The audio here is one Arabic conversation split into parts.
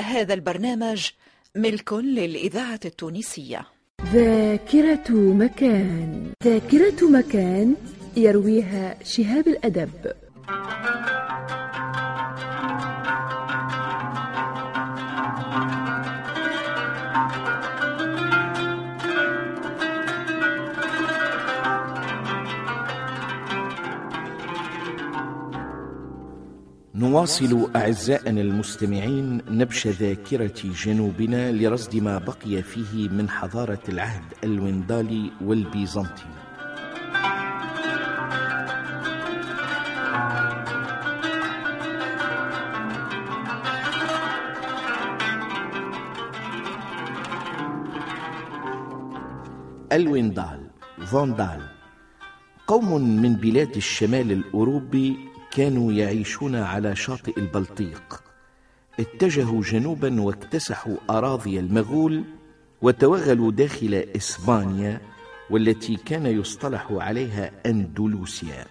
هذا البرنامج ملك للإذاعة التونسية. ذاكرة مكان. ذاكرة مكان يرويها شهاب الأدب. نواصل أعزائنا المستمعين نبش ذاكرة جنوبنا لرصد ما بقي فيه من حضارة العهد الوندالي والبيزنطي. الويندال، فوندال، قوم من بلاد الشمال الأوروبي كانوا يعيشون على شاطئ البلطيق. اتجهوا جنوبا واكتسحوا أراضي المغول وتوغلوا داخل إسبانيا والتي كان يصطلح عليها أندلسيا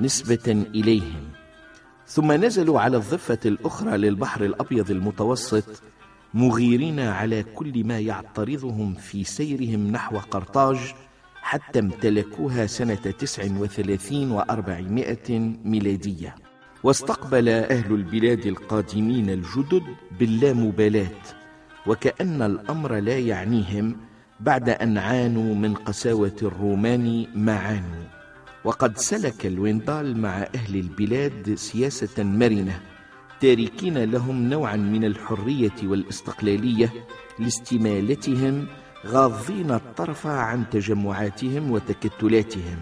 نسبة إليهم، ثم نزلوا على الضفة الأخرى للبحر الأبيض المتوسط مغيرين على كل ما يعترضهم في سيرهم نحو قرطاج حتى امتلكوها سنة 39 و400 ميلادية. واستقبل أهل البلاد القادمين الجدد باللامبالاة وكأن الأمر لا يعنيهم بعد أن عانوا من قساوة الرومان ما عانوا. وقد سلك الويندال مع أهل البلاد سياسة مرنة تاركين لهم نوعا من الحرية والاستقلالية لاستمالتهم، غاضين الطرف عن تجمعاتهم وتكتلاتهم،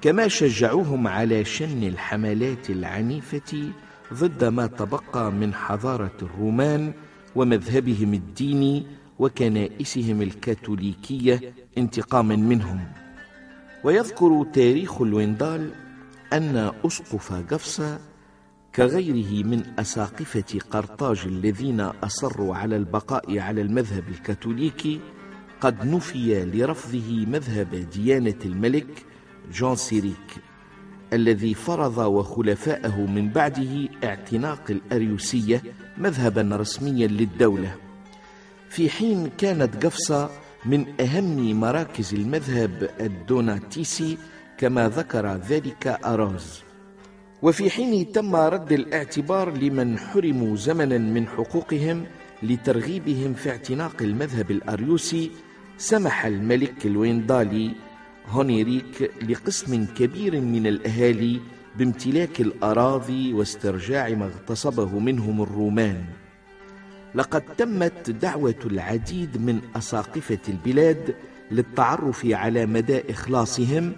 كما شجعوهم على شن الحملات العنيفة ضد ما تبقى من حضارة الرومان ومذهبهم الديني وكنائسهم الكاثوليكية انتقاما منهم. ويذكر تاريخ الويندال أن أسقف قفصة كغيره من أساقفة قرطاج الذين أصروا على البقاء على المذهب الكاثوليكي قد نفي لرفضه مذهب ديانة الملك جون سيريك الذي فرض وخلفائه من بعده اعتناق الأريوسية مذهبا رسميا للدولة، في حين كانت قفصة من أهم مراكز المذهب الدوناتيسي كما ذكر ذلك أراز، وفي حين تم رد الاعتبار لمن حرموا زمنا من حقوقهم لترغيبهم في اعتناق المذهب الأريوسي. سمح الملك الويندالي هونيريك لقسم كبير من الأهالي بامتلاك الأراضي واسترجاع ما اغتصبه منهم الرومان. لقد تمت دعوة العديد من أساقفة البلاد للتعرف على مدى إخلاصهم،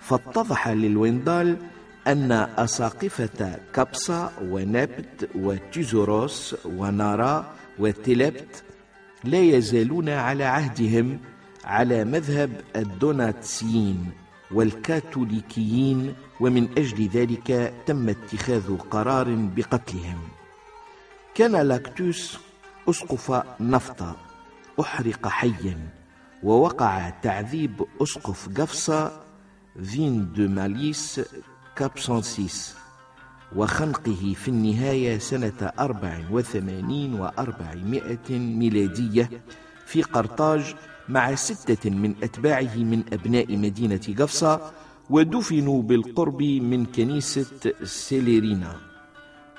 فاتضح للويندال أن أساقفة كابسا ونبت وتيزوروس ونارا وتلبت لا يزالون على عهدهم على مذهب الدوناتسيين والكاثوليكيين، ومن أجل ذلك تم اتخاذ قرار بقتلهم. كان لاكتوس أسقف نفطة أحرق حيا، ووقع تعذيب أسقف قفصة فين دماليس كابسانسيس وخنقه في النهاية سنة 84 و400 ميلادية في قرطاج مع 6 من أتباعه من أبناء مدينة قفصة، ودفنوا بالقرب من كنيسة سيليرينا.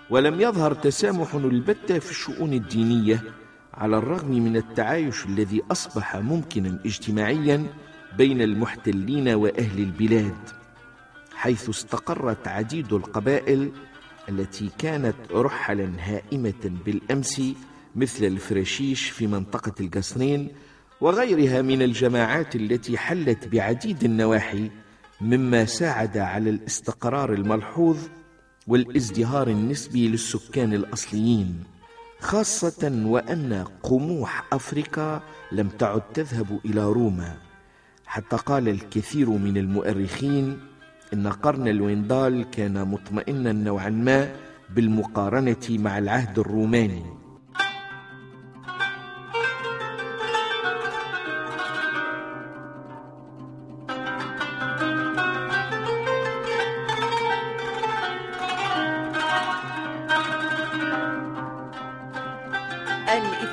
ولم يظهر تسامح البتة في الشؤون الدينية على الرغم من التعايش الذي أصبح ممكنا اجتماعيا بين المحتلين وأهل البلاد، حيث استقرت عديد القبائل التي كانت رحلا هائمة بالأمس مثل الفرشيش في منطقة القصرين وغيرها من الجماعات التي حلت بعديد النواحي، مما ساعد على الاستقرار الملحوظ والازدهار النسبي للسكان الأصليين، خاصة وأن قموح أفريقيا لم تعد تذهب إلى روما، حتى قال الكثير من المؤرخين إن قرن الويندال كان مطمئنا نوعا ما بالمقارنة مع العهد الروماني.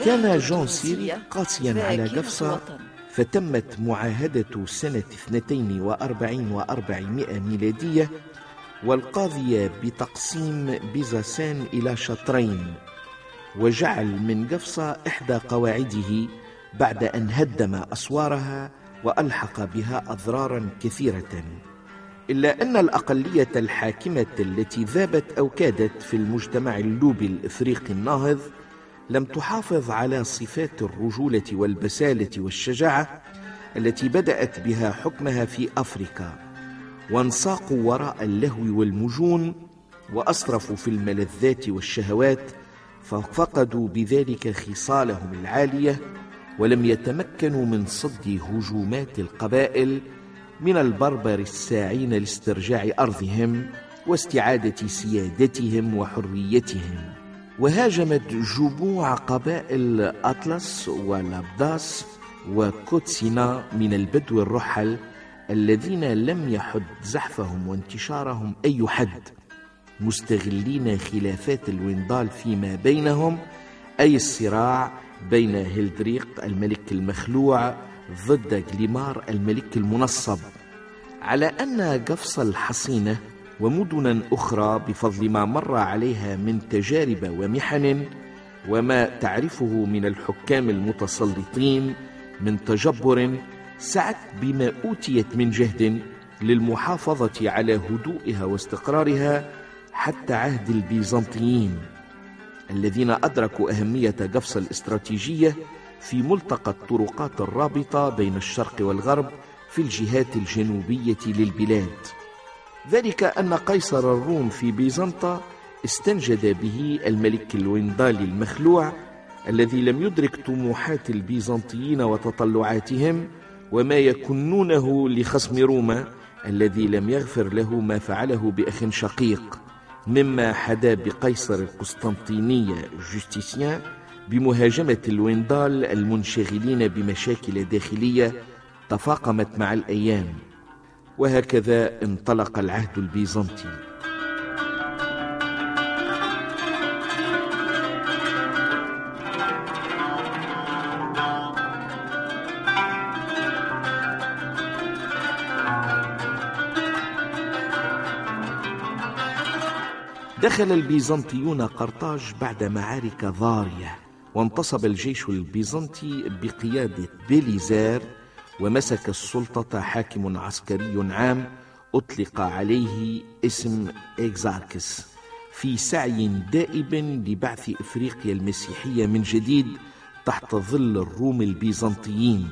كان جون سيريك قاسيا على قفصة، فتمت معاهدة سنة 42 و400 ميلادية، والقاضية بتقسيم بيزاسان إلى شطرين، وجعل من قفصة إحدى قواعده بعد أن هدم أسوارها وألحق بها أضرارا كثيرة، إلا أن الأقلية الحاكمة التي ذابت أو كادت في المجتمع اللوبي الإفريقي الناهض لم تحافظ على صفات الرجولة والبسالة والشجاعة التي بدأت بها حكمها في أفريقيا، وانساقوا وراء اللهو والمجون وأسرفوا في الملذات والشهوات، ففقدوا بذلك خصالهم العالية ولم يتمكنوا من صد هجومات القبائل من البربر الساعين لاسترجاع أرضهم واستعادة سيادتهم وحريتهم. وهاجمت جموع قبائل أطلس والأبداس وكوتسينا من البدو الرحل الذين لم يحد زحفهم وانتشارهم أي حد، مستغلين خلافات الويندال فيما بينهم، أي الصراع بين هيلدريق الملك المخلوع ضد جليمار الملك المنصب، على أن قفصة الحصينة ومدنا أخرى بفضل ما مر عليها من تجارب ومحن وما تعرفه من الحكام المتسلطين من تجبر، سعت بما أوتيت من جهد للمحافظة على هدوئها واستقرارها حتى عهد البيزنطيين الذين أدركوا أهمية قفصة الاستراتيجية في ملتقى الطرقات الرابطة بين الشرق والغرب في الجهات الجنوبية للبلاد، ذلك أن قيصر الروم في بيزنطة استنجد به الملك الوندالي المخلوع الذي لم يدرك طموحات البيزنطيين وتطلعاتهم وما يكنونه لخصم روما الذي لم يغفر له ما فعله بأخ شقيق، مما حدا بقيصر القسطنطينية جاستينيان بمهاجمة الويندال المنشغلين بمشاكل داخلية تفاقمت مع الأيام. وهكذا انطلق العهد البيزنطي. دخل البيزنطيون قرطاج بعد معارك ضارية، وانتصب الجيش البيزنطي بقيادة ديليزار، ومسك السلطة حاكم عسكري عام أطلق عليه اسم اكزاركس، في سعي دائب لبعث إفريقيا المسيحية من جديد تحت ظل الروم البيزنطيين،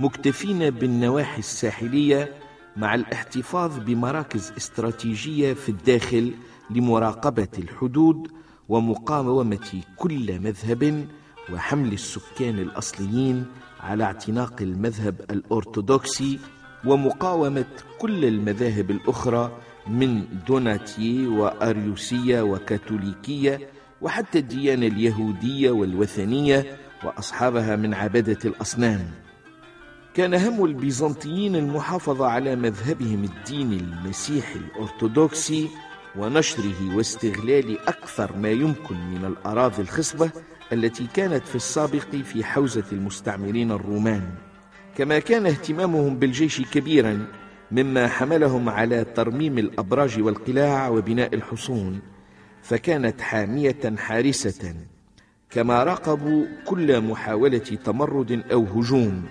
مكتفين بالنواحي الساحلية مع الاحتفاظ بمراكز استراتيجية في الداخل لمراقبة الحدود ومقاومة كل مذهب، وحمل السكان الأصليين على اعتناق المذهب الأرثوذكسي ومقاومة كل المذاهب الأخرى من دوناتيسي وأريوسية وكاثوليكية وحتى الديانة اليهودية والوثنية وأصحابها من عبادة الأصنام. كان هم البيزنطيين المحافظة على مذهبهم الديني المسيحي الأرثوذكسي ونشره واستغلال أكثر ما يمكن من الأراضي الخصبة التي كانت في السابق في حوزة المستعمرين الرومان، كما كان اهتمامهم بالجيش كبيرا مما حملهم على ترميم الأبراج والقلاع وبناء الحصون، فكانت حامية حارسة، كما راقبوا كل محاولة تمرد أو هجوم.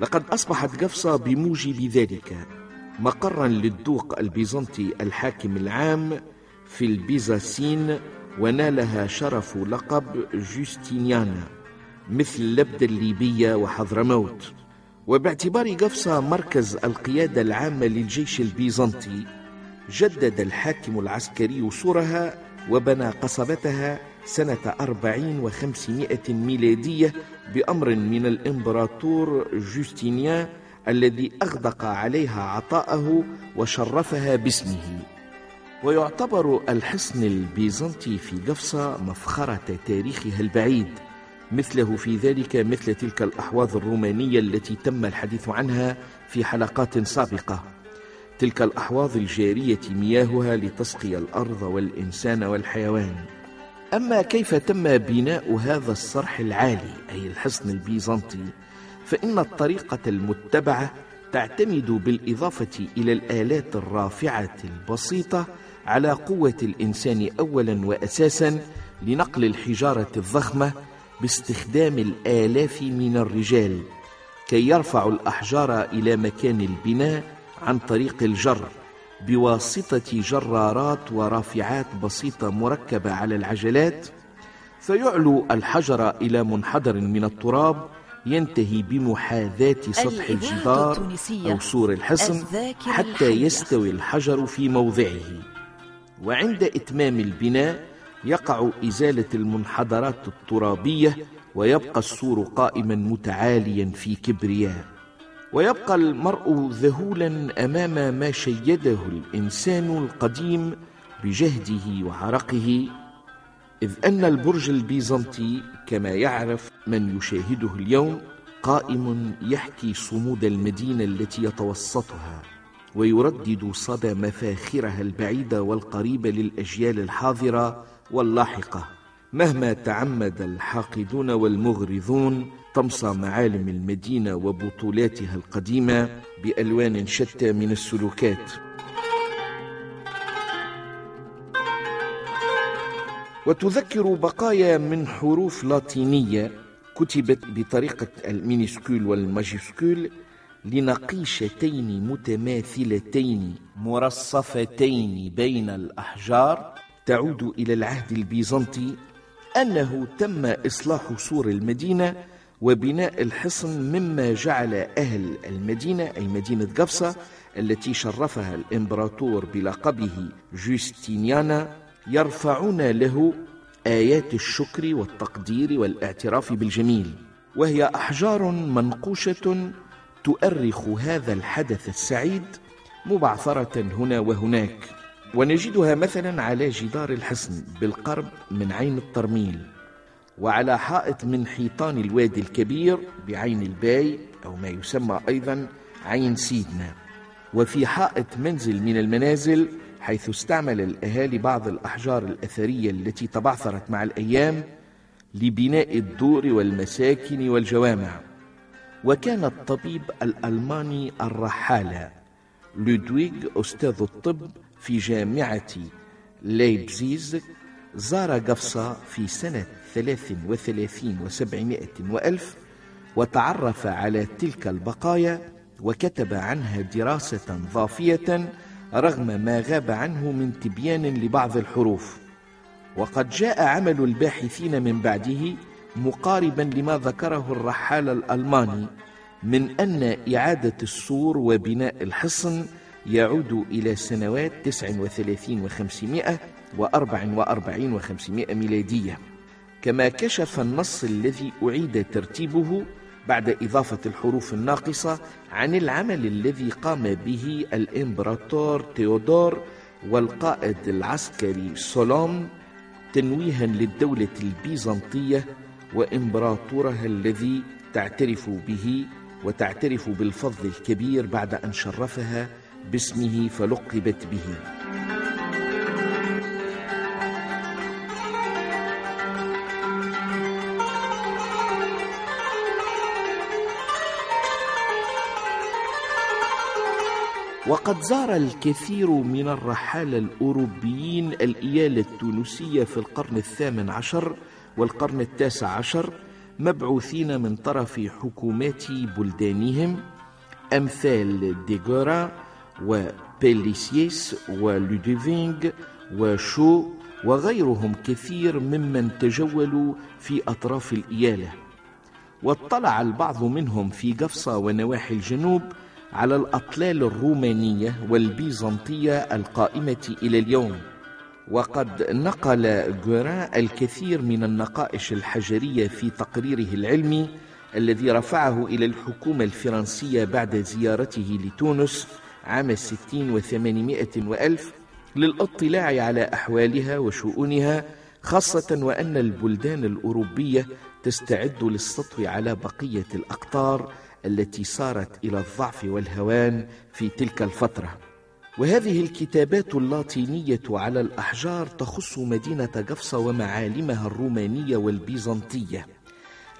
لقد أصبحت قفصة بموجب ذلك مقراً للدوق البيزنطي الحاكم العام في البيزاسين، ونالها شرف لقب جاستينيان مثل لبدة الليبية وحضرموت. وباعتبار قفصة مركز القيادة العامة للجيش البيزنطي، جدد الحاكم العسكري صورها وبنى قصبتها سنة 450 ميلادية بأمر من الإمبراطور جاستينيان الذي أغدق عليها عطاءه وشرفها باسمه. ويعتبر الحصن البيزنطي في قفصة مفخرة تاريخها البعيد، مثله في ذلك مثل تلك الأحواض الرومانية التي تم الحديث عنها في حلقات سابقة، تلك الأحواض الجارية مياهها لتسقي الأرض والإنسان والحيوان. أما كيف تم بناء هذا الصرح العالي أي الحصن البيزنطي، فإن الطريقة المتبعة تعتمد بالإضافة إلى الآلات الرافعة البسيطة على قوة الإنسان أولا وأساسا لنقل الحجارة الضخمة باستخدام الآلاف من الرجال كي يرفعوا الأحجار إلى مكان البناء عن طريق الجر بواسطة جرارات ورافعات بسيطة مركبة على العجلات، فيعلو الحجر إلى منحدر من التراب ينتهي بمحاذاة سطح الجدار أو سور الحصن حتى يستوي الحجر في موضعه، وعند إتمام البناء يقع إزالة المنحدرات الترابية ويبقى السور قائما متعاليا في كبرياء، ويبقى المرء ذهولا أمام ما شيده الإنسان القديم بجهده وعرقه، إذ أن البرج البيزنطي كما يعرف من يشاهده اليوم قائم يحكي صمود المدينة التي يتوسطها ويردد صدى مفاخرها البعيدة والقريبة للأجيال الحاضرة واللاحقة مهما تعمد الحاقدون والمغرضون طمس معالم المدينة وبطولاتها القديمة بألوان شتى من السلوكات. وتذكر بقايا من حروف لاتينية كتبت بطريقة المينيسكول والماجيسكول لنقيشتين متماثلتين مرصفتين بين الأحجار تعود إلى العهد البيزنطي أنه تم إصلاح سور المدينة وبناء الحصن، مما جعل أهل المدينة أي مدينة قفصة التي شرفها الإمبراطور بلقبه جاستينيان يرفعون له آيات الشكر والتقدير والاعتراف بالجميل، وهي أحجار منقوشة تؤرخ هذا الحدث السعيد مبعثرة هنا وهناك، ونجدها مثلا على جدار الحصن بالقرب من عين الترميل، وعلى حائط من حيطان الوادي الكبير بعين الباي أو ما يسمى أيضا عين سيدنا، وفي حائط منزل من المنازل حيث استعمل الأهالي بعض الأحجار الأثرية التي تبعثرت مع الأيام لبناء الدور والمساكن والجوامع. وكان الطبيب الألماني الرحالة لودويغ أستاذ الطب في جامعة لايبزيز زار قفصة في سنة 33 و700 وألف وتعرف على تلك البقايا وكتب عنها دراسة ضافية رغم ما غاب عنه من تبيان لبعض الحروف، وقد جاء عمل الباحثين من بعده مقاربا لما ذكره الرحال الألماني من أن إعادة السور وبناء الحصن يعود إلى سنوات 39 و500 و44 و500 ميلادية، كما كشف النص الذي أعيد ترتيبه بعد إضافة الحروف الناقصة عن العمل الذي قام به الإمبراطور تيودور والقائد العسكري سولوم تنويها للدولة البيزنطية وإمبراطورها الذي تعترف به وتعترف بالفضل الكبير بعد أن شرفها باسمه فلقبت به. وقد زار الكثير من الرحالة الأوروبيين الإيالة التونسية في القرن 18 والقرن 19 مبعوثين من طرف حكومات بلدانهم أمثال ديغورا وبيليسيس ولودويغ وشو وغيرهم كثير ممن تجولوا في أطراف الإيالة، واطلع البعض منهم في قفصة ونواحي الجنوب على الأطلال الرومانية والبيزنطية القائمة إلى اليوم، وقد نقل جوران الكثير من النقائش الحجرية في تقريره العلمي الذي رفعه إلى الحكومة الفرنسية بعد زيارته لتونس عام 60 و800 وألف للإطلاع على أحوالها وشؤونها، خاصة وأن البلدان الأوروبية تستعد للسطو على بقية الأقطار التي صارت إلى الضعف والهوان في تلك الفترة، وهذه الكتابات اللاتينية على الأحجار تخص مدينة قفصة ومعالمها الرومانية والبيزنطية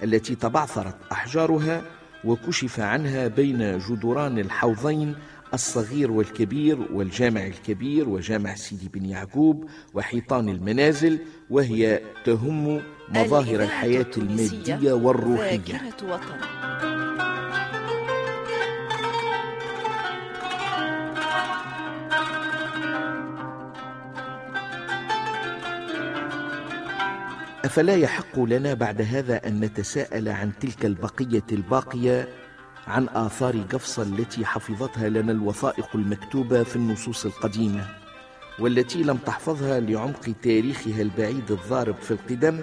التي تبعثرت أحجارها وكشف عنها بين جدران الحوضين الصغير والكبير والجامع الكبير وجامع سيدي بن يعقوب وحيطان المنازل، وهي تهم مظاهر الحياة المادية والروحية. أفلا يحق لنا بعد هذا أن نتساءل عن تلك البقية الباقية، عن آثار قفصة التي حفظتها لنا الوثائق المكتوبة في النصوص القديمة، والتي لم تحفظها لعمق تاريخها البعيد الضارب في القدم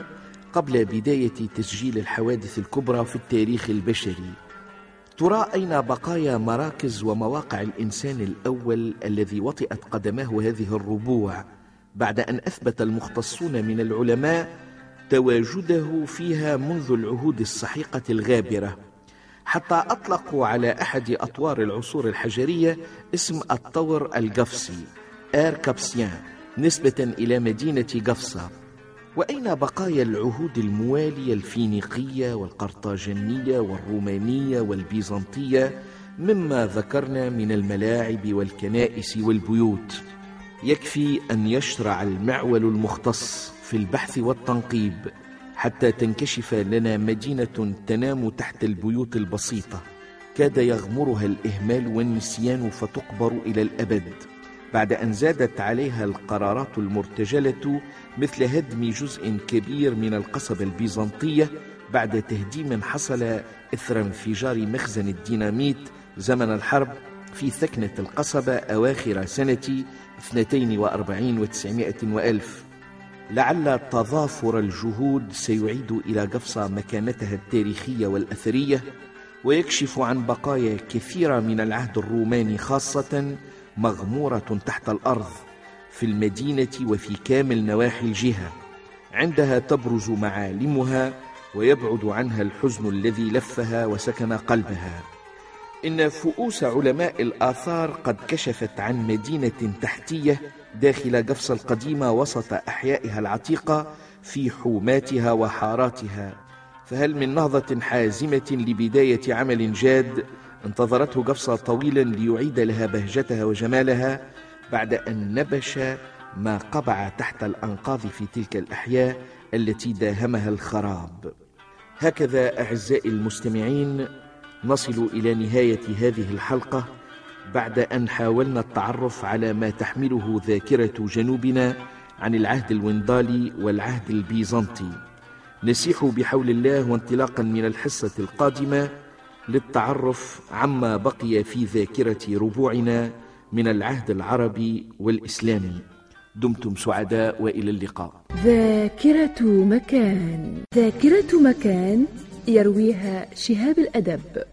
قبل بداية تسجيل الحوادث الكبرى في التاريخ البشري؟ ترى أين بقايا مراكز ومواقع الإنسان الأول الذي وطئت قدماه هذه الربوع بعد أن أثبت المختصون من العلماء تواجده فيها منذ العهود السحيقة الغابرة، حتى أطلقوا على أحد أطوار العصور الحجرية اسم الطور القفصي آركابسيان نسبة إلى مدينة قفصة؟ وأين بقايا العهود الموالية الفينيقية والقرطاجنية والرومانية والبيزنطية مما ذكرنا من الملاعب والكنائس والبيوت؟ يكفي أن يشرع المعول المختص في البحث والتنقيب حتى تنكشف لنا مدينة تنام تحت البيوت البسيطة كاد يغمرها الإهمال والنسيان فتقبر إلى الأبد، بعد أن زادت عليها القرارات المرتجلة مثل هدم جزء كبير من القصبة البيزنطية بعد تهديم حصل إثر انفجار مخزن الديناميت زمن الحرب في ثكنة القصبة أواخر سنة 42 و900 وألف. لعل تضافر الجهود سيعيد إلى قفصة مكانتها التاريخية والأثرية، ويكشف عن بقايا كثيرة من العهد الروماني خاصة مغمورة تحت الأرض في المدينة وفي كامل نواحي الجهة. عندها تبرز معالمها ويبعد عنها الحزن الذي لفها وسكن قلبها. إن فؤوس علماء الآثار قد كشفت عن مدينة تحتية داخل قفصة القديمة وسط أحيائها العتيقة في حوماتها وحاراتها، فهل من نهضة حازمة لبداية عمل جاد انتظرته قفصة طويلا ليعيد لها بهجتها وجمالها بعد أن نبش ما قبع تحت الأنقاض في تلك الأحياء التي داهمها الخراب؟ هكذا أعزائي المستمعين نصل إلى نهاية هذه الحلقة بعد أن حاولنا التعرف على ما تحمله ذاكرة جنوبنا عن العهد الوندالي والعهد البيزنطي. نسيح بحول الله وانطلاقا من الحصة القادمة للتعرف عما بقي في ذاكرة ربوعنا من العهد العربي والإسلامي. دمتم سعداء وإلى اللقاء. ذاكرة مكان، ذاكرة مكان يرويها شهاب الأدب.